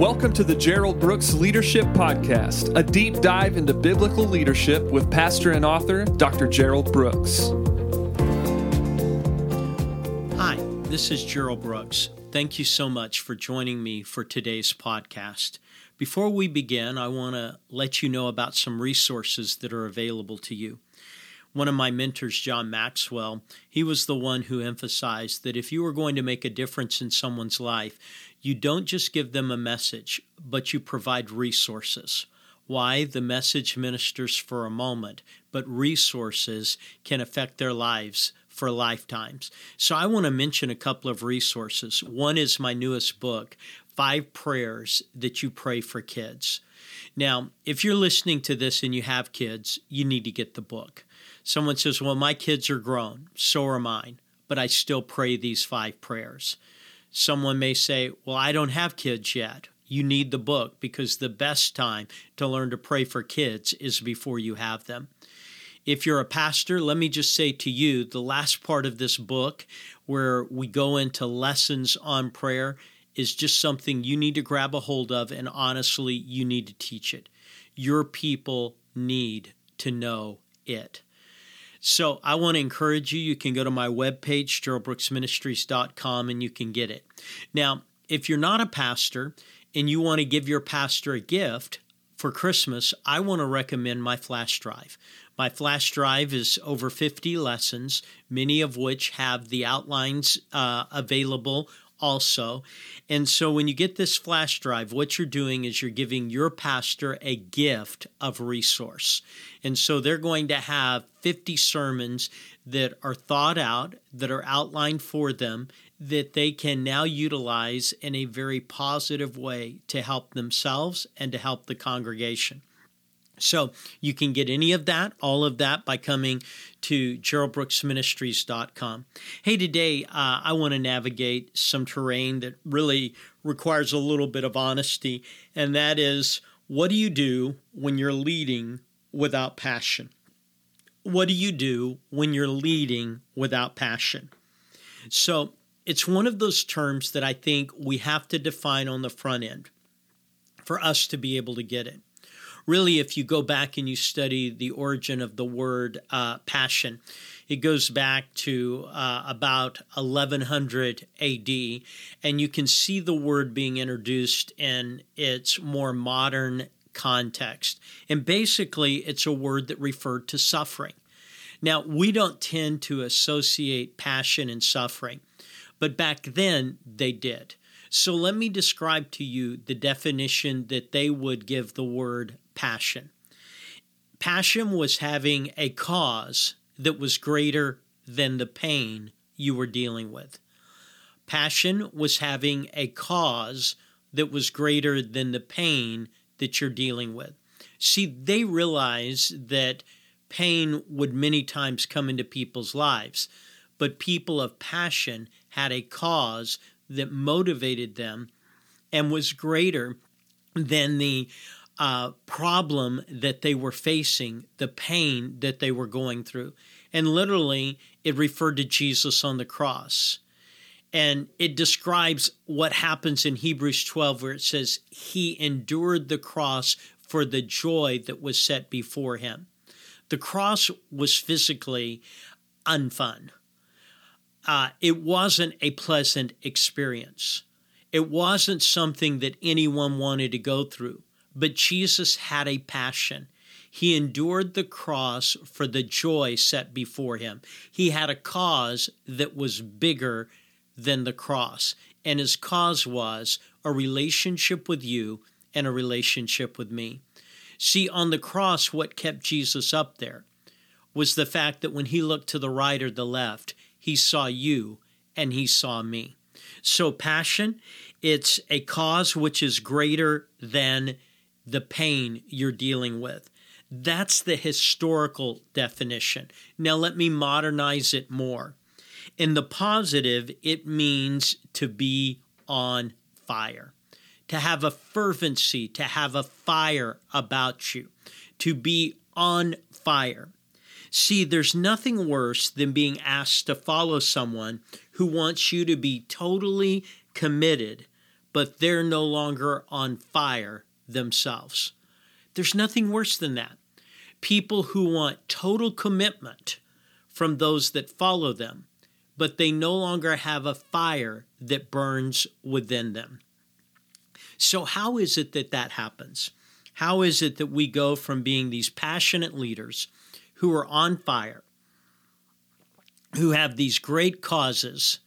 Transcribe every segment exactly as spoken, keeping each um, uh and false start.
Welcome to the Gerald Brooks Leadership Podcast, a deep dive into biblical leadership with pastor and author, Doctor Gerald Brooks. Hi, this is Gerald Brooks. Thank you so much for joining me for today's podcast. Before we begin, I want to let you know about some resources that are available to you. One of my mentors, John Maxwell, he was the one who emphasized that if you were going to make a difference in someone's life, you don't just give them a message, but you provide resources. Why? The message ministers for a moment, but resources can affect their lives for lifetimes. So I want to mention a couple of resources. One is my newest book, Five Prayers That You Pray for Kids. Now, if you're listening to this and you have kids, you need to get the book. Someone says, well, my kids are grown, so are mine, but I still pray these five prayers. Someone may say, well, I don't have kids yet. You need the book because the best time to learn to pray for kids is before you have them. If you're a pastor, let me just say to you, the last part of this book where we go into lessons on prayer is just something you need to grab a hold of, and honestly, you need to teach it. Your people need to know it. So I want to encourage you, you can go to my webpage, Gerald Brooks Ministries dot com, and you can get it. Now, if you're not a pastor and you want to give your pastor a gift for Christmas, I want to recommend my flash drive. My flash drive is over fifty lessons, many of which have the outlines uh, available also. And so when you get this flash drive, what you're doing is you're giving your pastor a gift of resource. And so they're going to have fifty sermons that are thought out, that are outlined for them, that they can now utilize in a very positive way to help themselves and to help the congregation. So you can get any of that, all of that, by coming to Gerald Brooks Ministries dot com. Hey, today uh, I want to navigate some terrain that really requires a little bit of honesty, and that is, what do you do when you're leading without passion? What do you do when you're leading without passion? So it's one of those terms that I think we have to define on the front end for us to be able to get it. Really, if you go back and you study the origin of the word uh, passion, it goes back to uh, about eleven hundred A D, and you can see the word being introduced in its more modern context. And basically, it's a word that referred to suffering. Now, we don't tend to associate passion and suffering, but back then, they did. So let me describe to you the definition that they would give the word passion. Passion was having a cause that was greater than the pain you were dealing with. Passion was having a cause that was greater than the pain that you're dealing with. See, they realized that pain would many times come into people's lives, but people of passion had a cause that motivated them and was greater than the uh, problem that they were facing, the pain that they were going through. And literally, it referred to Jesus on the cross. And it describes what happens in Hebrews twelve, where it says, he endured the cross for the joy that was set before him. The cross was physically unfun. Uh, it wasn't a pleasant experience. It wasn't something that anyone wanted to go through, but Jesus had a passion. He endured the cross for the joy set before him. He had a cause that was bigger than the cross, and his cause was a relationship with you and a relationship with me. See, on the cross, what kept Jesus up there was the fact that when he looked to the right or the left, he saw you and he saw me. So passion, it's a cause which is greater than the pain you're dealing with. That's the historical definition. Now let me modernize it more. In the positive, it means to be on fire, to have a fervency, to have a fire about you, to be on fire. See, there's nothing worse than being asked to follow someone who wants you to be totally committed, but they're no longer on fire themselves. There's nothing worse than that. People who want total commitment from those that follow them, but they no longer have a fire that burns within them. So how is it that that happens? How is it that we go from being these passionate leaders who are on fire, who have these great causes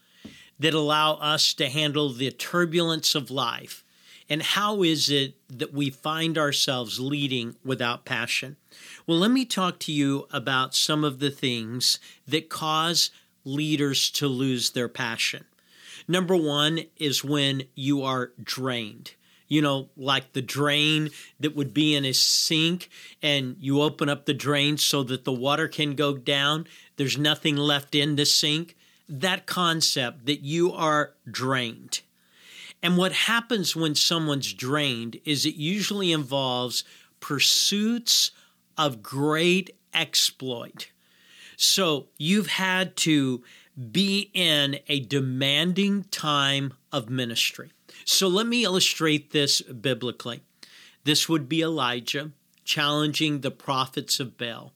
that allow us to handle the turbulence of life? And how is it that we find ourselves leading without passion? Well, let me talk to you about some of the things that cause leaders to lose their passion. Number one is when you are drained. You know, like the drain that would be in a sink, and you open up the drain so that the water can go down. There's nothing left in the sink. That concept that you are drained. And what happens when someone's drained is it usually involves pursuits of great exploit. So you've had to be in a demanding time of ministry. So let me illustrate this biblically. This would be Elijah challenging the prophets of Baal.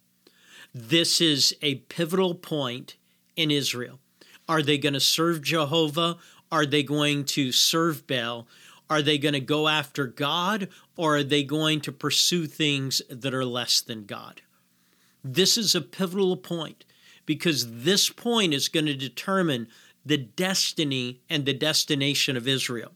This is a pivotal point in Israel. Are they going to serve Jehovah? Are they going to serve Baal? Are they going to go after God, or are they going to pursue things that are less than God? This is a pivotal point, because this point is going to determine the destiny and the destination of Israel.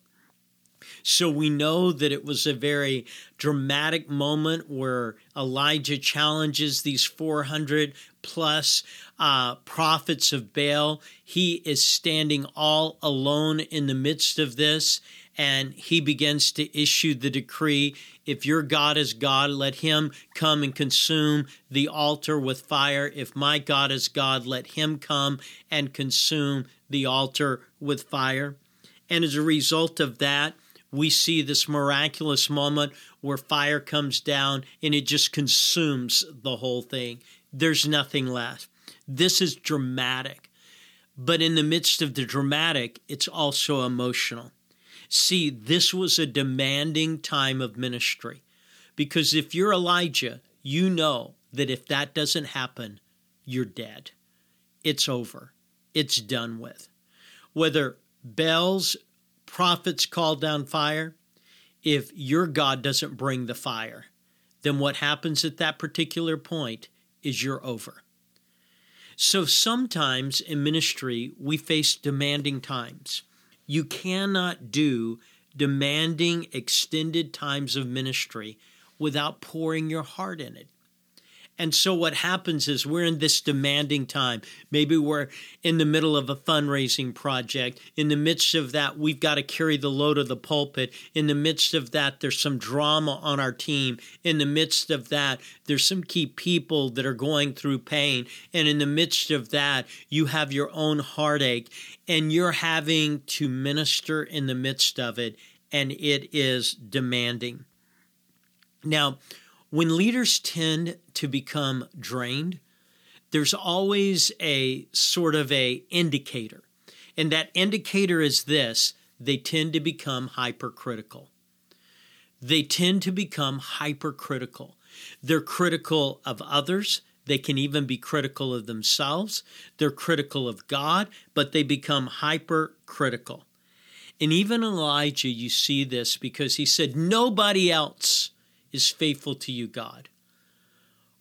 So we know that it was a very dramatic moment where Elijah challenges these four hundred plus uh, prophets of Baal. He is standing all alone in the midst of this, and he begins to issue the decree, if your God is God, let him come and consume the altar with fire. If my God is God, let him come and consume the altar with fire. And as a result of that, we see this miraculous moment where fire comes down and it just consumes the whole thing. There's nothing left. This is dramatic. But in the midst of the dramatic, it's also emotional. See, this was a demanding time of ministry, because if you're Elijah, you know that if that doesn't happen, you're dead. It's over. It's done with. Whether Baal's prophets call down fire, if your God doesn't bring the fire, then what happens at that particular point is you're over. So sometimes in ministry, we face demanding times. You cannot do demanding extended times of ministry without pouring your heart in it. And so what happens is we're in this demanding time. Maybe we're in the middle of a fundraising project. In the midst of that, we've got to carry the load of the pulpit. In the midst of that, there's some drama on our team. In the midst of that, there's some key people that are going through pain. And in the midst of that, you have your own heartache, and you're having to minister in the midst of it, and it is demanding. Now, when leaders tend to become drained, there's always a sort of a indicator. And that indicator is this: they tend to become hypercritical. They tend to become hypercritical. They're critical of others. They can even be critical of themselves. They're critical of God, but they become hypercritical. And even Elijah, you see this, because he said, nobody else is faithful to you, God.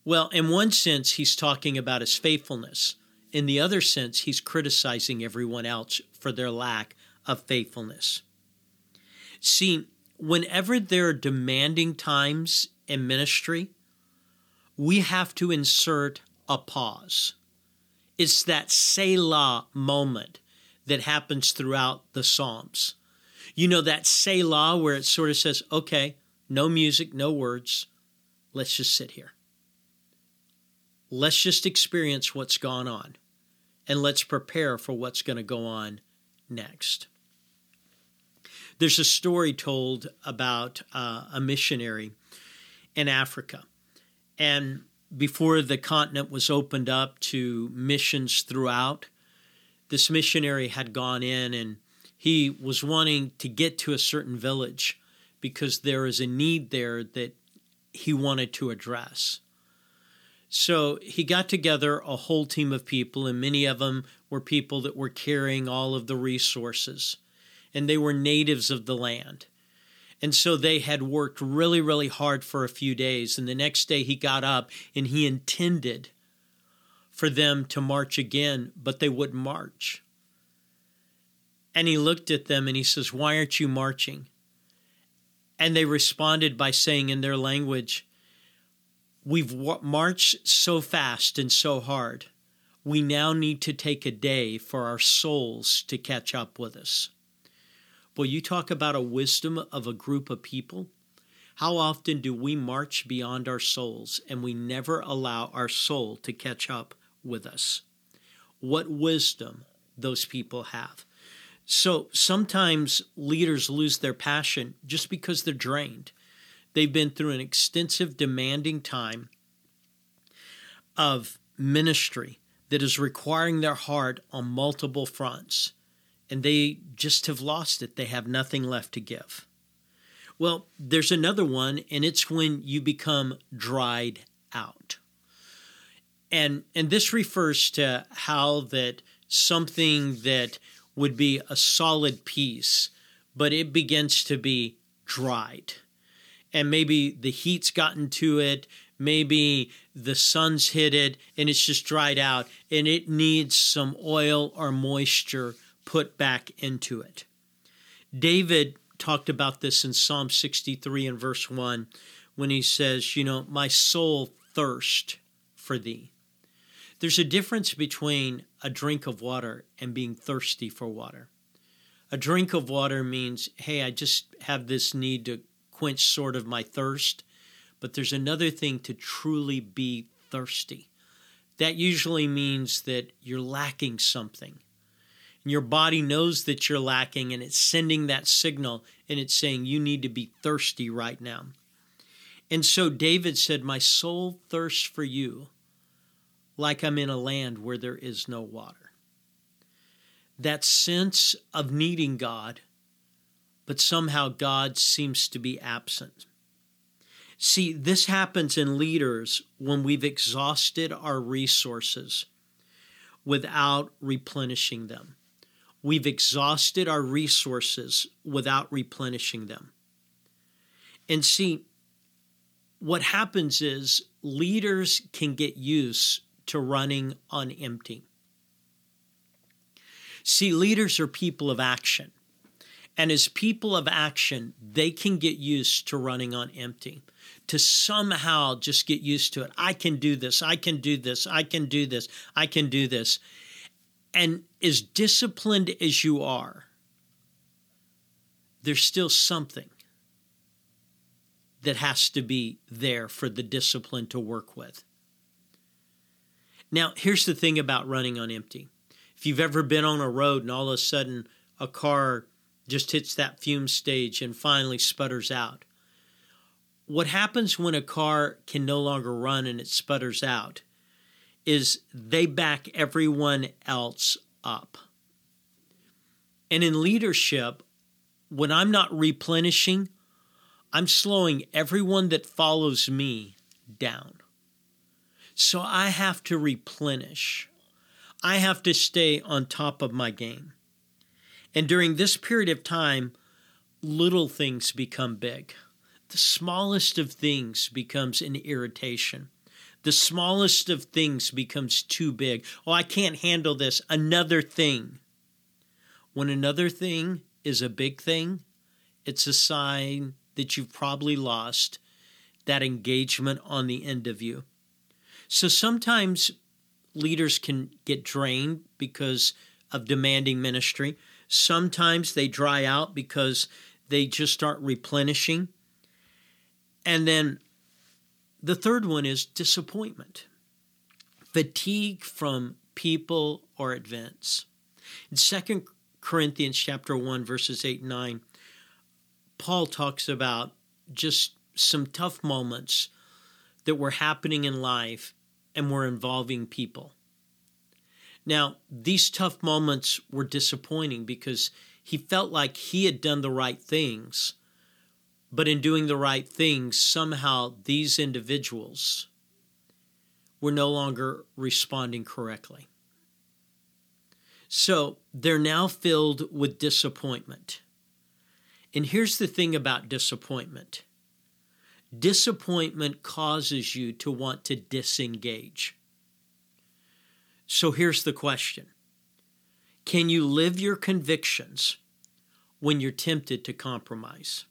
Well, in one sense, he's talking about his faithfulness. In the other sense, he's criticizing everyone else for their lack of faithfulness. See, whenever there are demanding times in ministry, we have to insert a pause. It's that Selah moment that happens throughout the Psalms. You know, that Selah where it sort of says, okay, no music, no words. Let's just sit here. Let's just experience what's gone on, and let's prepare for what's going to go on next. There's a story told about uh, a missionary in Africa. And before the continent was opened up to missions throughout, this missionary had gone in and he was wanting to get to a certain village because there is a need there that he wanted to address. So he got together a whole team of people, and many of them were people that were carrying all of the resources, and they were natives of the land. And so they had worked really, really hard for a few days, and the next day he got up, and he intended for them to march again, but they wouldn't march. And he looked at them, and he says, "Why aren't you marching?" And they responded by saying in their language, "We've marched so fast and so hard. We now need to take a day for our souls to catch up with us." Well, you talk about a wisdom of a group of people. How often do we march beyond our souls and we never allow our soul to catch up with us? What wisdom those people have. So sometimes leaders lose their passion just because they're drained. They've been through an extensive, demanding time of ministry that is requiring their heart on multiple fronts, and they just have lost it. They have nothing left to give. Well, there's another one, and it's when you become dried out. And, and this refers to how that something that would be a solid piece, but it begins to be dried. And maybe the heat's gotten to it, maybe the sun's hit it, and it's just dried out, and it needs some oil or moisture put back into it. David talked about this in Psalm sixty-three and verse one when he says, you know, "My soul thirsts for thee." There's a difference between a drink of water and being thirsty for water. A drink of water means, hey, I just have this need to quench sort of my thirst, but there's another thing to truly be thirsty. That usually means that you're lacking something. And your body knows that you're lacking, and it's sending that signal, and it's saying you need to be thirsty right now. And so David said, "My soul thirsts for you like I'm in a land where there is no water." That sense of needing God, but somehow God seems to be absent. See, this happens in leaders when we've exhausted our resources without replenishing them. We've exhausted our resources without replenishing them. And see, what happens is leaders can get used to running on empty. See, leaders are people of action. And as people of action, they can get used to running on empty, to somehow just get used to it. I can do this. I can do this. I can do this. I can do this. And as disciplined as you are, there's still something that has to be there for the discipline to work with. Now, here's the thing about running on empty. If you've ever been on a road and all of a sudden a car just hits that fume stage and finally sputters out. What happens when a car can no longer run and it sputters out is they back everyone else up. And in leadership, when I'm not replenishing, I'm slowing everyone that follows me down. So I have to replenish. I have to stay on top of my game. And during this period of time, little things become big. The smallest of things becomes an irritation. The smallest of things becomes too big. Oh, I can't handle this. Another thing. When another thing is a big thing, it's a sign that you've probably lost that engagement on the end of you. So sometimes leaders can get drained because of demanding ministry. Sometimes they dry out because they just aren't replenishing. And then the third one is disappointment, fatigue from people or events. In Second Corinthians chapter one, verses eight and nine, Paul talks about just some tough moments that were happening in life and were involving people. Now, these tough moments were disappointing because he felt like he had done the right things, but in doing the right things, somehow these individuals were no longer responding correctly. So they're now filled with disappointment. And here's the thing about disappointment. Disappointment causes you to want to disengage. So here's the question. Can you live your convictions when you're tempted to compromise?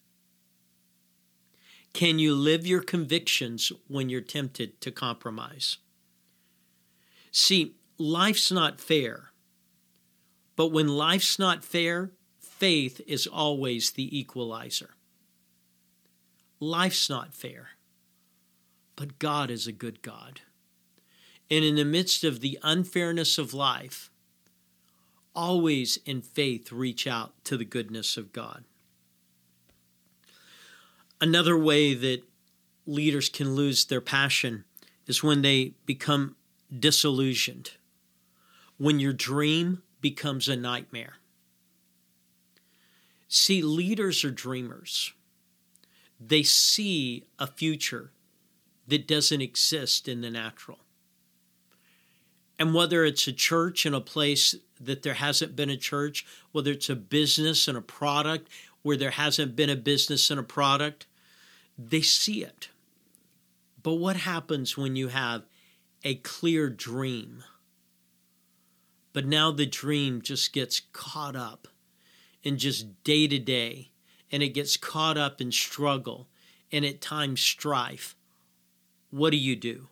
Can you live your convictions when you're tempted to compromise? See, life's not fair. But when life's not fair, faith is always the equalizer. Life's not fair, but God is a good God. And in the midst of the unfairness of life, always in faith reach out to the goodness of God. Another way that leaders can lose their passion is when they become disillusioned, when your dream becomes a nightmare. See, leaders are dreamers. They see a future that doesn't exist in the natural. And whether it's a church in a place that there hasn't been a church, whether it's a business and a product where there hasn't been a business and a product, they see it. But what happens when you have a clear dream, but now the dream just gets caught up in just day to day, and it gets caught up in struggle and at times strife? What do you do?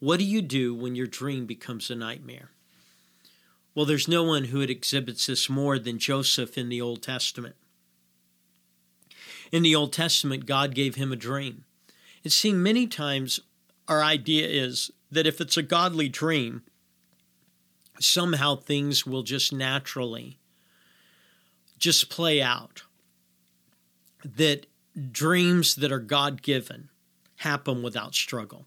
What do you do when your dream becomes a nightmare? Well, there's no one who exhibits this more than Joseph in the Old Testament. In the Old Testament, God gave him a dream. And see, many times our idea is that if it's a godly dream, somehow things will just naturally just play out. That dreams that are God-given happen without struggle.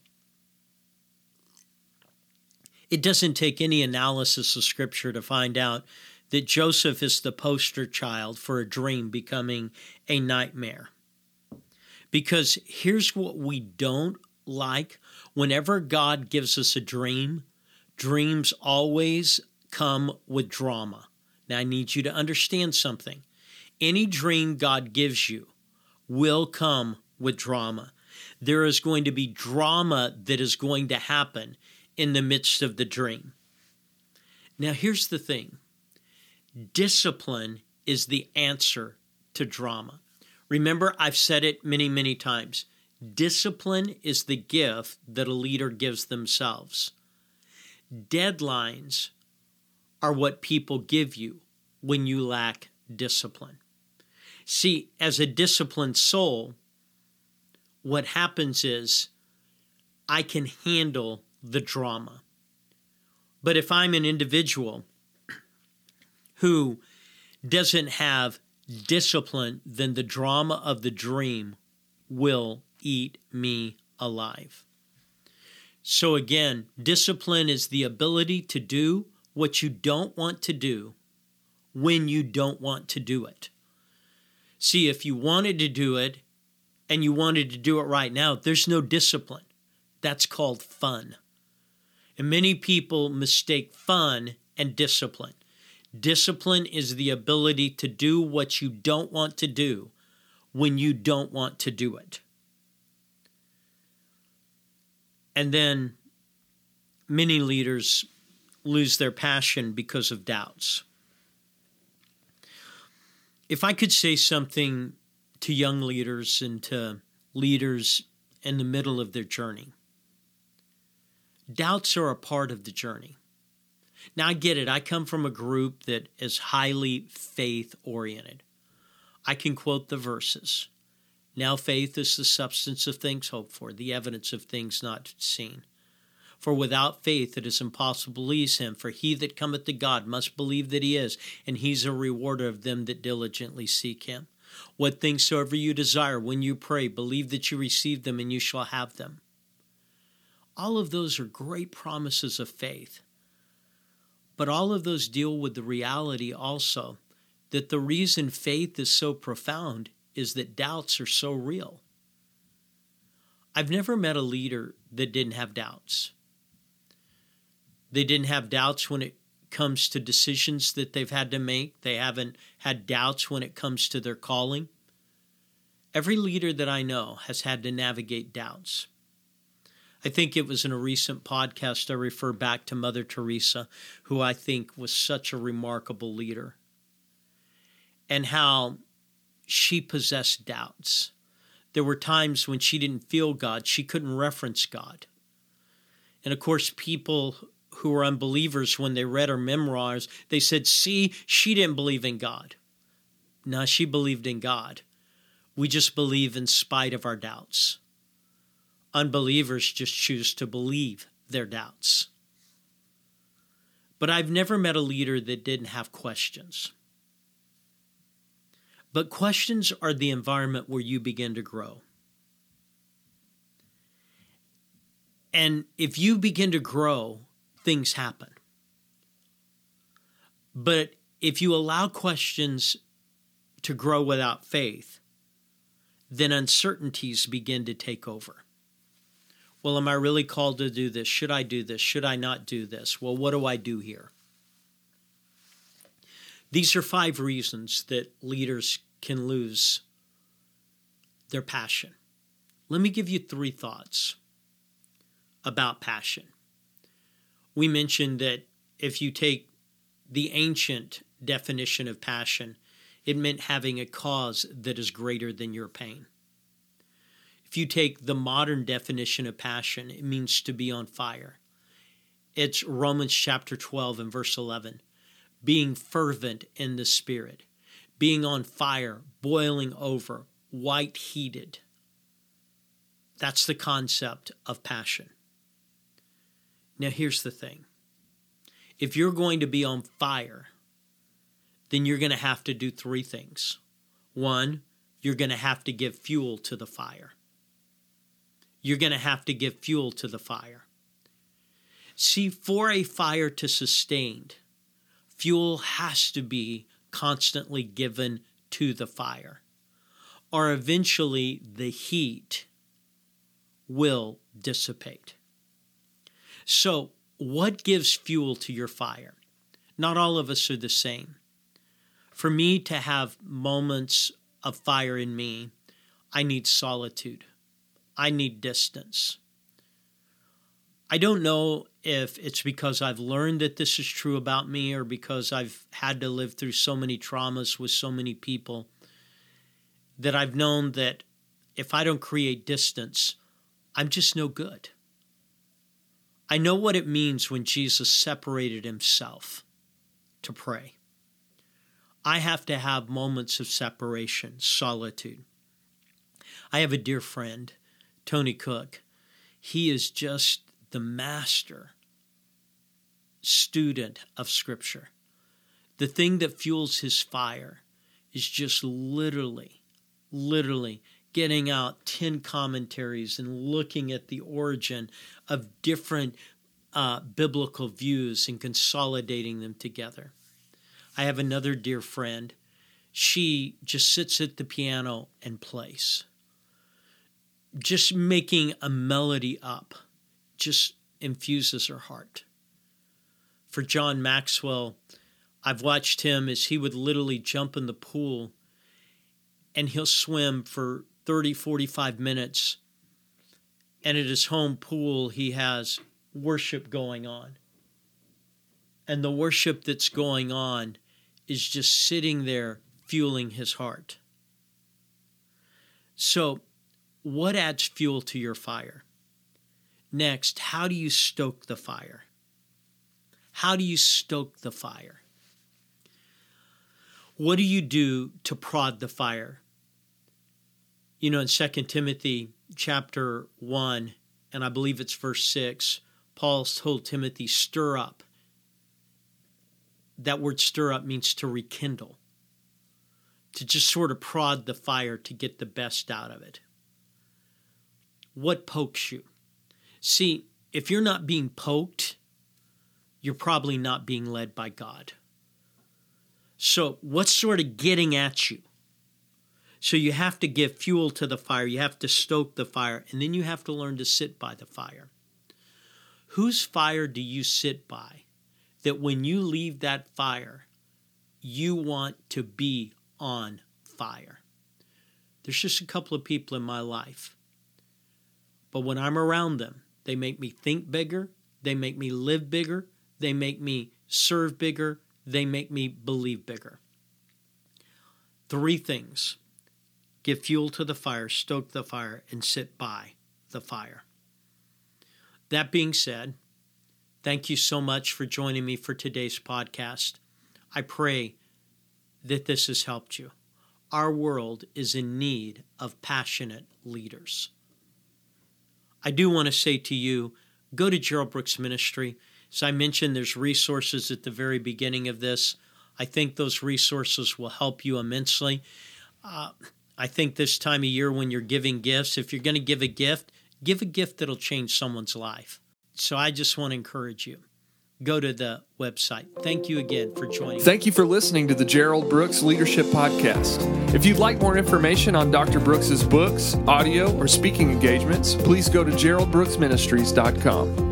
It doesn't take any analysis of Scripture to find out that Joseph is the poster child for a dream becoming a nightmare. Because here's what we don't like. Whenever God gives us a dream, dreams always come with drama. Now, I need you to understand something. Any dream God gives you will come with drama. There is going to be drama that is going to happen in the midst of the dream. Now, here's the thing. Discipline is the answer to drama. Remember, I've said it many, many times. Discipline is the gift that a leader gives themselves. Deadlines are what people give you when you lack discipline. See, as a disciplined soul, what happens is I can handle the drama. But if I'm an individual who doesn't have discipline, then the drama of the dream will eat me alive. So again, discipline is the ability to do what you don't want to do when you don't want to do it. See, if you wanted to do it and you wanted to do it right now, there's no discipline. That's called fun. And many people mistake fun and discipline. Discipline is the ability to do what you don't want to do when you don't want to do it. And then many leaders lose their passion because of doubts. If I could say something to young leaders and to leaders in the middle of their journey, doubts are a part of the journey. Now, I get it. I come from a group that is highly faith-oriented. I can quote the verses. Now faith is the substance of things hoped for, the evidence of things not seen. For without faith it is impossible to please him. For he that cometh to God must believe that he is, and he's a rewarder of them that diligently seek him. What things soever you desire, when you pray, believe that you receive them, and you shall have them. All of those are great promises of faith. But all of those deal with the reality also that the reason faith is so profound is that doubts are so real. I've never met a leader that didn't have doubts. They didn't have doubts when it comes to decisions that they've had to make. They haven't had doubts when it comes to their calling. Every leader that I know has had to navigate doubts. I think it was in a recent podcast I refer back to Mother Teresa, who I think was such a remarkable leader, and how she possessed doubts. There were times when she didn't feel God. She couldn't reference God. And of course, people who were unbelievers, when they read her memoirs, they said, see, she didn't believe in God. No, she believed in God. We just believe in spite of our doubts. Unbelievers just choose to believe their doubts. But I've never met a leader that didn't have questions. But questions are the environment where you begin to grow. And if you begin to grow, things happen. But if you allow questions to grow without faith, then uncertainties begin to take over. Well, am I really called to do this? Should I do this? Should I not do this? Well, what do I do here? These are five reasons that leaders can lose their passion. Let me give you three thoughts about passion. We mentioned that if you take the ancient definition of passion, it meant having a cause that is greater than your pain. If you take the modern definition of passion, it means to be on fire. It's Romans chapter twelve and verse eleven. Being fervent in the spirit, being on fire, boiling over, white heated. That's the concept of passion. Now here's the thing. If you're going to be on fire, then you're going to have to do three things. One, you're going to have to give fuel to the fire. You're going to have to give fuel to the fire. See, for a fire to sustain, fuel has to be constantly given to the fire, or eventually the heat will dissipate. So, what gives fuel to your fire? Not all of us are the same. For me to have moments of fire in me, I need solitude. I need distance. I don't know if it's because I've learned that this is true about me or because I've had to live through so many traumas with so many people that I've known that if I don't create distance, I'm just no good. I know what it means when Jesus separated himself to pray. I have to have moments of separation, solitude. I have a dear friend, Tony Cook. He is just the master student of Scripture. The thing that fuels his fire is just literally, literally getting out ten commentaries and looking at the origin of different uh, biblical views and consolidating them together. I have another dear friend. She just sits at the piano and plays, just making a melody up, just infuses her heart. For John Maxwell, I've watched him as he would literally jump in the pool and he'll swim for thirty, forty-five minutes. And at his home pool, he has worship going on. And the worship that's going on is just sitting there fueling his heart. So, what adds fuel to your fire? Next, how do you stoke the fire? How do you stoke the fire? What do you do to prod the fire? You know, in Second Timothy chapter one, and I believe it's verse six, Paul told Timothy, stir up. That word stir up means to rekindle, to just sort of prod the fire to get the best out of it. What pokes you? See, if you're not being poked, you're probably not being led by God. So what's sort of getting at you? So you have to give fuel to the fire. You have to stoke the fire, and then you have to learn to sit by the fire. Whose fire do you sit by that when you leave that fire, you want to be on fire? There's just a couple of people in my life, but when I'm around them, they make me think bigger. They make me live bigger. They make me serve bigger. They make me believe bigger. Three things. Give fuel to the fire, stoke the fire, and sit by the fire. That being said, thank you so much for joining me for today's podcast. I pray that this has helped you. Our world is in need of passionate leaders. I do want to say to you, go to Gerald Brooks Ministry. As I mentioned, there's resources at the very beginning of this. I think those resources will help you immensely. Uh, I think this time of year when you're giving gifts, if you're going to give a gift, give a gift that'll change someone's life. So I just want to encourage you. Go to the website. Thank you again for joining. Thank you for listening to the Gerald Brooks Leadership Podcast. If you'd like more information on Doctor Brooks's books, audio, or speaking engagements, please go to Gerald Brooks Ministries dot com.